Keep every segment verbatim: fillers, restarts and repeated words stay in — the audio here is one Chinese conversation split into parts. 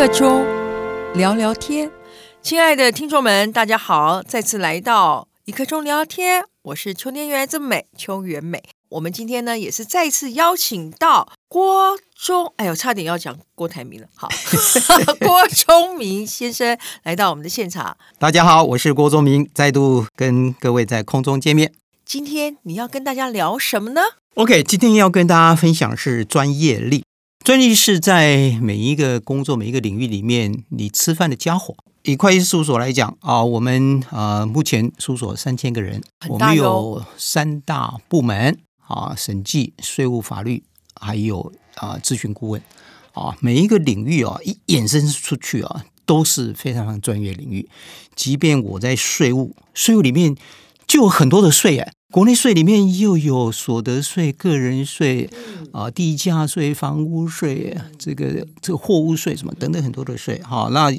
刻钟聊聊天。亲爱的听众们，大家好，再次来到一刻钟聊聊天，我是秋天原来这么美邱原美。我们今天呢也是再次邀请到郭忠，哎呦差点要讲郭台铭了，好郭忠明先生来到我们的现场。大家好，我是郭忠明，再度跟各位在空中见面。今天你要跟大家聊什么呢？ OK， 今天要跟大家分享是专业力。专业力是在每一个工作每一个领域里面你吃饭的家伙。以会计事务所来讲啊，我们呃目前事务所三千个人，我们有三大部门啊，审计、税务、法律，还有啊咨询顾问啊，每一个领域啊一衍生出去啊都是非常专业领域。即便我在税务，税务里面就有很多的税哎。国内税里面又有所得税、个人税、啊、呃、地价税、房屋税、这个这个货物税什么等等很多的税。好，那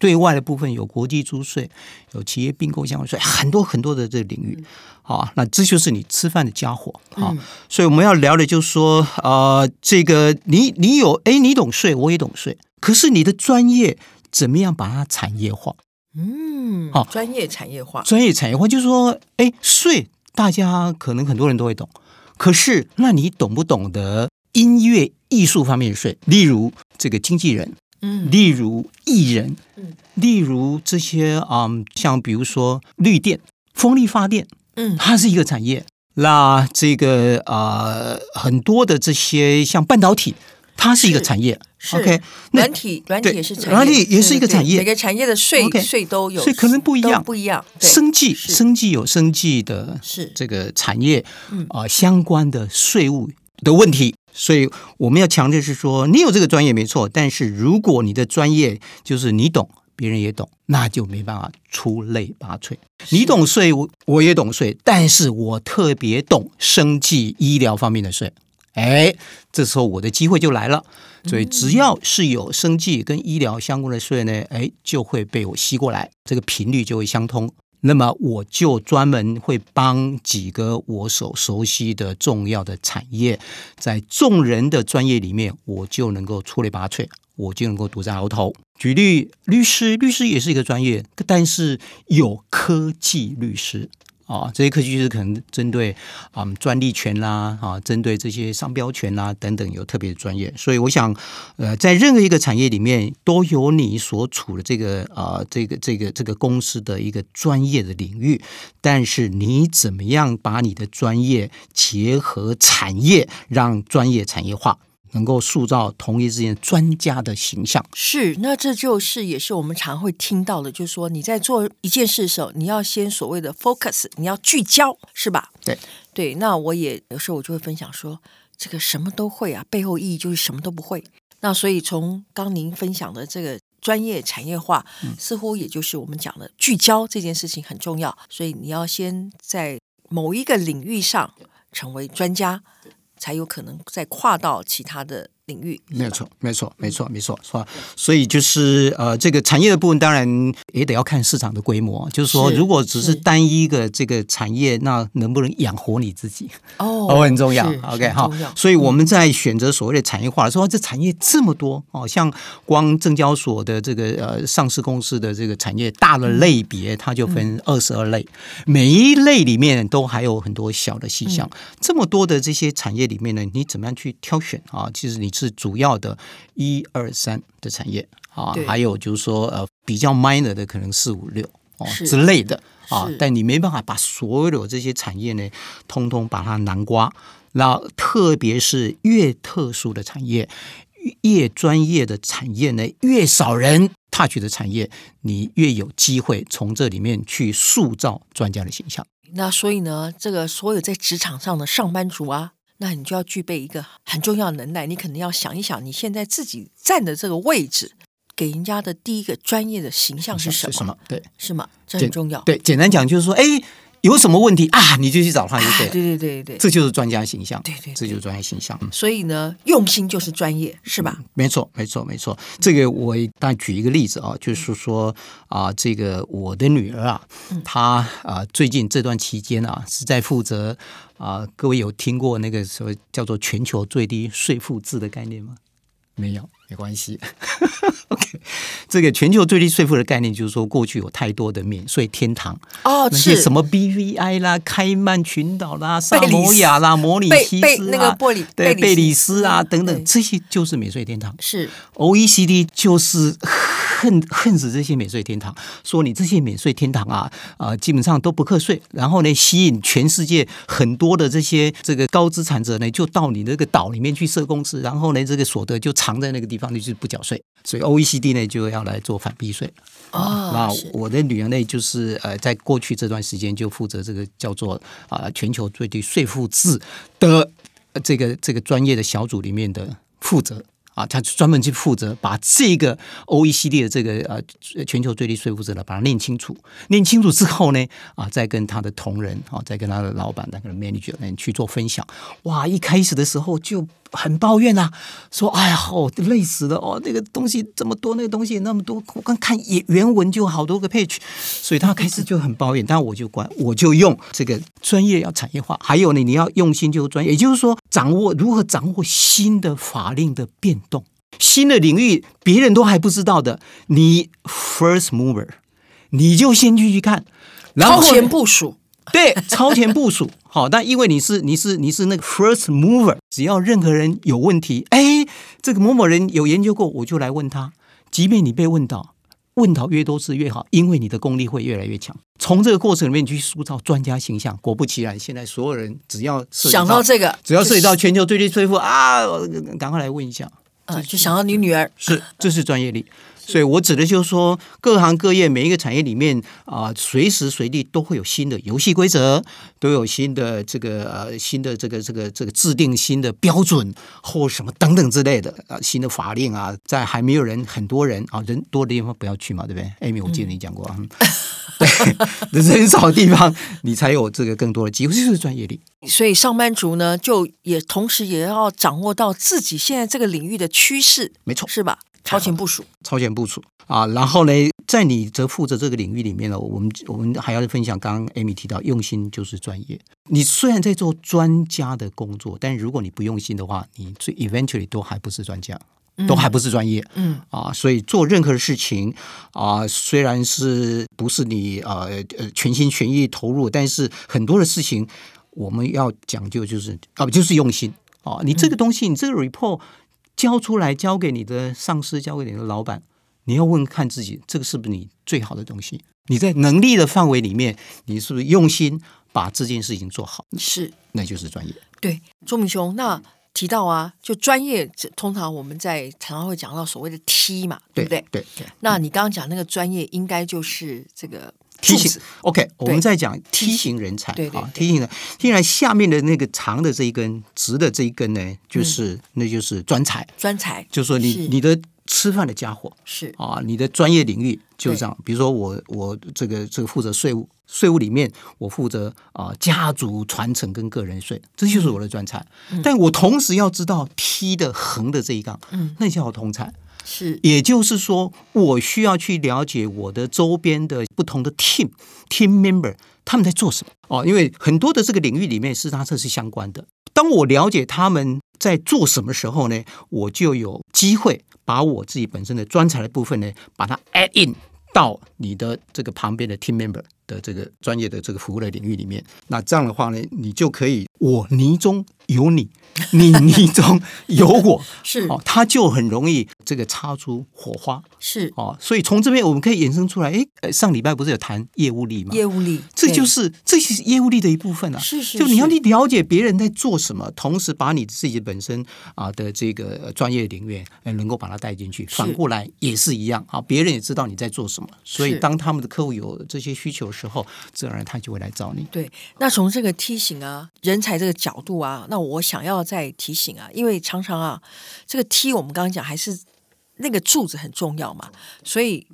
对外的部分有国际租税、有企业并购相关税，很多很多的这个领域。好，那这就是你吃饭的家伙。好，所以我们要聊的就是说，呃，这个你你有哎，你懂税，我也懂税，可是你的专业怎么样把它产业化？嗯，好，专业产业化，专业产业化就是说，哎，税。大家可能很多人都会懂，可是那你懂不懂得音乐艺术方面的税？例如这个经纪人，嗯，例如艺人，嗯，例如这些嗯，像比如说绿电、风力发电，嗯，它是一个产业。那这个呃，很多的这些像半导体，它是一个产业。OK， 软体软体也是产业，软体也是一个产业，每个产业的税、okay, 税都有，所以可能不一样，不一样。生技生技有生技的这个产业啊、呃、相关的税务的问题，所以我们要强调是说，你有这个专业没错，但是如果你的专业就是你懂，别人也懂，那就没办法出类拔萃。你懂税，我也懂税，但是我特别懂生技医疗方面的税。哎，这时候我的机会就来了，所以只要是有生技跟医疗相关的税呢，哎，就会被我吸过来，这个频率就会相通。那么我就专门会帮几个我所熟悉的重要的产业，在众人的专业里面，我就能够出类拔萃，我就能够独占鳌头。举例，律师，律师也是一个专业，但是有科技律师。啊，这些科技就是可能针对啊、嗯、专利权啦，啊，针对这些商标权啦等等有特别的专业，所以我想，呃，在任何一个产业里面，都有你所处的这个啊、呃、这个这个这个公司的一个专业的领域，但是你怎么样把你的专业结合产业，让专业产业化？能够塑造同业之间专家的形象。是，那这就是也是我们常会听到的，就是说你在做一件事的时候，你要先所谓的 focus， 你要聚焦，是吧？对对，那我也有时候我就会分享说，这个什么都会啊，背后意义就是什么都不会。那所以从刚您分享的这个专业产业化，似乎也就是我们讲的聚焦这件事情很重要，所以你要先在某一个领域上成为专家，才有可能再跨到其他的领域。没错，没错，没错，没错，是吧？所以就是呃，这个产业的部分当然也得要看市场的规模。就是说，如果只是单一个这个产业，那能不能养活你自己？哦，很重要。OK， 好。所以我们在选择所谓的产业化的时候，这产业这么多哦，像光证交所的这个呃上市公司的这个产业大的类别，它就分二十二类，每一类里面都还有很多小的细项。这么多的这些产业里面呢，你怎么样去挑选啊？其实你是主要的一二三的产业啊，还有就是说呃比较 minor 的可能四五六哦之类的啊，但你没办法把所有这些产业呢，通通把它囊括。那特别是越特殊的产业，越专业的产业呢，越少人 touch 的产业，你越有机会从这里面去塑造专家的形象。那所以呢，这个所有在职场上的上班族啊。那你就要具备一个很重要的能耐，你可能要想一想你现在自己站的这个位置给人家的第一个专业的形象是什么，是什么，对，是吗？这很重要。对，简单讲就是说，哎，有什么问题啊，你就去找他就对了、啊、对对对对，这就是专家形象，对 对, 对, 对，这就是专业形象。所以呢，用心就是专业，是吧？嗯、没错，没错，没错。这个我大概举一个例子啊，就是说啊、呃，这个我的女儿啊，她啊、呃、最近这段期间啊是在负责。啊、呃，各位有听过那个什么叫做全球最低税负制的概念吗？没有没关系OK， 这个全球最低税负的概念就是说过去有太多的免税天堂哦，是什么 B V I 啦、开曼群岛啦、萨摩亚啦、摩里西斯啊、那个玻璃对贝里斯啊等等，这些就是免税天堂。是 O E C D 就是恨恨死这些免税天堂，说你这些免税天堂啊、呃、基本上都不课税，然后呢吸引全世界很多的这些这个高资产者呢就到你那个岛里面去设公司，然后呢这个所得就藏在那个地方，就是不缴税。所以 O E C D 呢就要来做反避税、哦、那我的女儿呢就是、呃、在过去这段时间就负责这个叫做、呃、全球最低税负制的这个这个专业的小组里面的负责啊，他专门去负责把这个 O E C D 的这个呃全球最低税负制呢，把它念清楚。念清楚之后呢，啊，再跟他的同仁啊，再跟他的老板、那个 manager 去做分享。哇，一开始的时候就很抱怨啊，说哎呀，我、哦、累死了哦，那个东西这么多，那个东西那么多，我刚看原文就好多个 page， 所以他开始就很抱怨。但我就管，我就用这个专业要产业化，还有呢，你要用心就专业，也就是说，掌握如何掌握新的法令的变。新的领域别人都还不知道的，你 first mover， 你就先进去看，然后超前部署，对，超前部署好，但因为你是你是你是那个 first mover， 只要任何人有问题，哎，这个某某人有研究过，我就来问他，即便你被问到，问到越多次越好，因为你的功力会越来越强。从这个过程里面去塑造专家形象，果不其然，现在所有人只要想到这个，只要涉及到全球最低税负啊，赶快来问一下。啊，就想到你女儿是，这是专业力，所以我指的就是说，各行各业每一个产业里面啊、呃，随时随地都会有新的游戏规则，都有新的这个呃新的这个这个这个制定新的标准或什么等等之类的啊、呃，新的法令啊，在还没有人很多人啊、呃、人多的地方不要去嘛，对不对 ？Amy， 我记得你讲过，嗯嗯、对，人少的地方你才有这个更多的机会，就是专业力。所以上班族呢，就也同时也要掌握到自己现在这个领域的趋势，没错，是吧？超前部署，超前部署啊！然后呢，在你则负责这个领域里面呢，我们我们还要分享，刚刚 Amy 提到，用心就是专业。你虽然在做专家的工作，但如果你不用心的话，你最 eventually 都还不是专家。都还不是专业，嗯啊，所以做任何事情啊，虽然是不是你呃呃全心全意投入，但是很多的事情我们要讲究就是啊，就是用心啊。你这个东西，你这个 report 交出来，交给你的上司，交给你的老板，你要问看自己，这个是不是你最好的东西？你在能力的范围里面，你是不是用心把这件事情做好？是，那就是专业。对，宗明兄，那。提到啊，就专业通常我们在常常会讲到所谓的 T 嘛，对不对？ 对， 对， 对。那你刚刚讲那个专业应该就是这个 T 型 OK， 我们在讲 T 型人才，对对对对 T 型人现在下面的那个长的这一根直的这一根呢就是、嗯、那就是专才，专才就是说你你的吃饭的家伙是啊，你的专业领域就这样，比如说我我这个这个负责税务，税务里面我负责啊、呃、家族传承跟个人税，这就是我的专才、嗯、但我同时要知道 T 的横的这一杠、嗯、那叫通才，是，也就是说我需要去了解我的周边的不同的 team team member 他们在做什么、哦、因为很多的这个领域里面是它这是相关的，当我了解他们在做什么时候呢，我就有机会把我自己本身的专才的部分呢把它 add in到你的这个旁边的 team member 的这个专业的这个服务的领域里面，那这样的话呢，你就可以我泥中有你，你泥中有我，是哦，它就很容易这个擦出火花，是哦，所以从这边我们可以衍生出来，哎，上礼拜不是有谈业务力吗？业务力，这就是这是业务力的一部分啊，是是，就你要去了解别人在做什么，同时把你自己本身啊的这个专业领域能够把它带进去，反过来也是一样啊，别人也知道你在做什么，所以当他们的客户有这些需求的时候，自然他就会来找你。对，那从这个T型啊，人才这个角度啊，那我想要再提醒啊，因为常常啊，这个 T 我们刚刚讲还是那个柱子很重要嘛，所以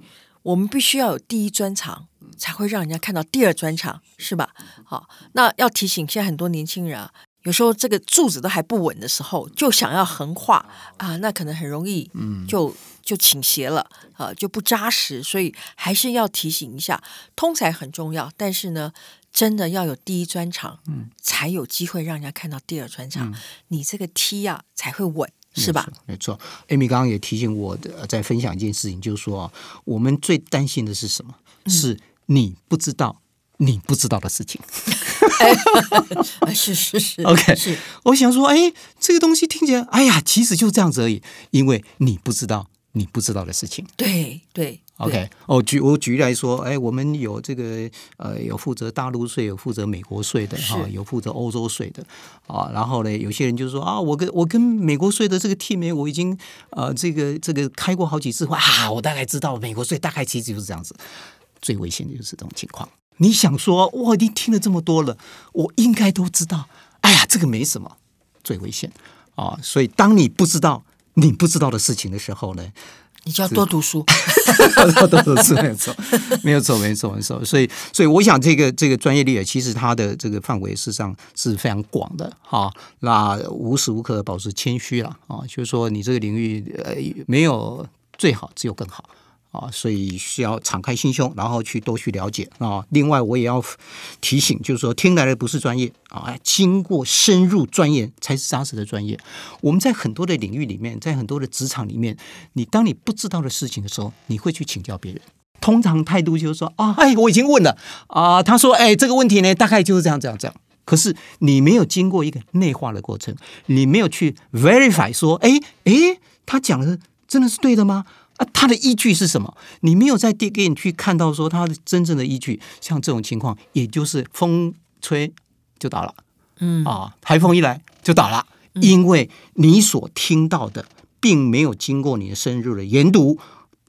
我们必须要有第一专长，才会让人家看到第二专长，是吧？好，那要提醒现在很多年轻人啊，有时候这个柱子都还不稳的时候，就想要横跨啊，那可能很容易就、嗯、就倾斜了啊、呃，就不扎实，所以还是要提醒一下，通才很重要，但是呢。真的要有第一专长、嗯、才有机会让人家看到第二专长、嗯、你这个 T 啊才会稳、是吧？没错。Amy 刚刚也提醒我的，在分享一件事情，就是说我们最担心的是什么？嗯、是你不知道你不知道的事情。哎、是是是 ，OK 是。我想说，哎，这个东西听起来，哎呀，其实就这样子而已，因为你不知道你不知道的事情。对对。OK， 哦，举我举例来说，哎，我们有这个呃，有负责大陆税，有负责美国税的哈、哦，有负责欧洲税的啊、哦。然后呢，有些人就说啊，我跟我跟美国税的这个 team 我已经呃，这个这个开过好几次会啊，我大概知道美国税大概其实就是这样子。最危险的就是这种情况。你想说我已经听了这么多了，我应该都知道。哎呀，这个没什么，最危险啊、哦！所以当你不知道你不知道的事情的时候呢？你就要多读书，多读书没有错，没有错，没错，没错。所以，所以我想这个这个专业力，其实它的这个范围事实上是非常广的哈、哦。那无时无刻保持谦虚了啊、哦，就是说你这个领域呃没有最好，只有更好啊、哦，所以需要敞开心胸，然后去多去了解啊、哦。另外，我也要提醒，就是说听来的不是专业啊、哦，经过深入钻研才是扎实的专业。我们在很多的领域里面，在很多的职场里面，你当你不知道的事情的时候，你会去请教别人。通常态度就是说啊，哎，我已经问了啊、呃，他说，哎，这个问题呢，大概就是这样这样这样。可是你没有经过一个内化的过程，你没有去 verify 说，哎哎，他讲的真的是对的吗？啊，他的依据是什么？你没有在 dig in 去看到说他的真正的依据，像这种情况，也就是风吹就倒了，嗯啊，台风一来就倒了，嗯、因为你所听到的并没有经过你的深入的研读，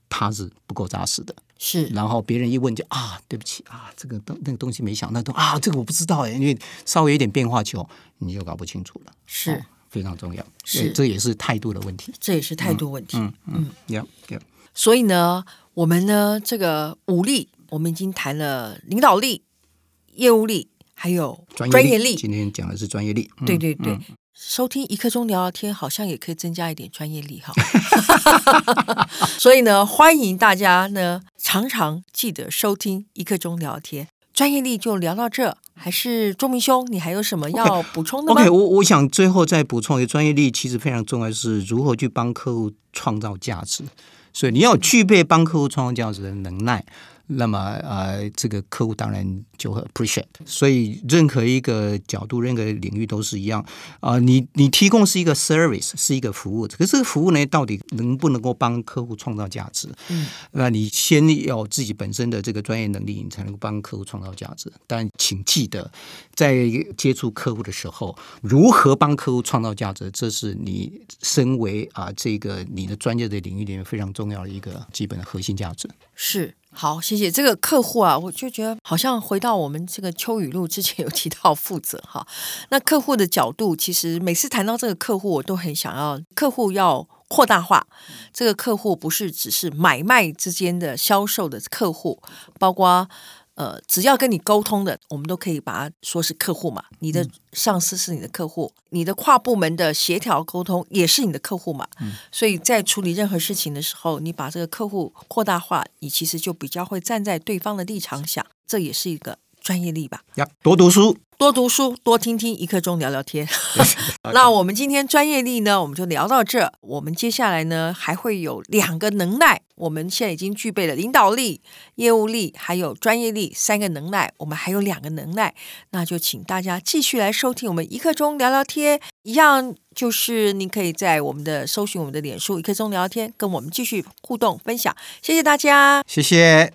它是不够扎实的。是，然后别人一问就啊，对不起啊，这个那个东西没想到，啊，这个我不知道哎，因为稍微有点变化球，你就搞不清楚了。是。哦，非常重要，是，这也是态度的问题，这也是态度问题。嗯嗯，对、嗯、对、嗯嗯。所以呢，我们呢，这个五力，我们已经谈了领导力、业务力，还有专业力。专业力今天讲的是专业力，嗯、对对对。嗯，收听一刻钟聊聊天，好像也可以增加一点专业力哈。所以呢，欢迎大家呢，常常记得收听一刻钟聊聊天。专业力就聊到这，还是钟明兄，你还有什么要补充的吗 ？OK， 我我想最后再补充一个专业力，其实非常重要，是如何去帮客户创造价值。所以你要具备帮客户创造价值的能耐，那么呃，这个客户当然就会 appreciate。所以任何一个角度、任何领域都是一样啊、呃。你你提供是一个 service， 是一个服务，可是这个服务呢，到底能不能够帮客户创造价值？嗯，那你先要自己本身的这个专业能力，你才能够帮客户创造价值。但请记得，在接触客户的时候，如何帮客户创造价值，这是你身为啊、呃、这个你的专业的领域里面非常重要的一个基本的核心价值。是。好，谢谢这个客户啊，我就觉得好像回到我们这个秋雨露之前有提到负责哈，那客户的角度，其实每次谈到这个客户，我都很想要客户要扩大化，这个客户不是只是买卖之间的销售的客户，包括呃，只要跟你沟通的，我们都可以把它说是客户嘛。你的上司是你的客户，嗯、你的跨部门的协调沟通也是你的客户嘛、嗯。所以在处理任何事情的时候，你把这个客户扩大化，你其实就比较会站在对方的立场想，这也是一个专业力吧。呀，多读书，多读书，多听听一刻钟聊聊天。那我们今天专业力呢，我们就聊到这。我们接下来呢，还会有两个能耐。我们现在已经具备了领导力、业务力，还有专业力三个能耐，我们还有两个能耐，那就请大家继续来收听我们一刻钟聊聊天。一样就是您可以在我们的搜寻我们的脸书一刻钟聊聊天，跟我们继续互动分享。谢谢大家，谢谢。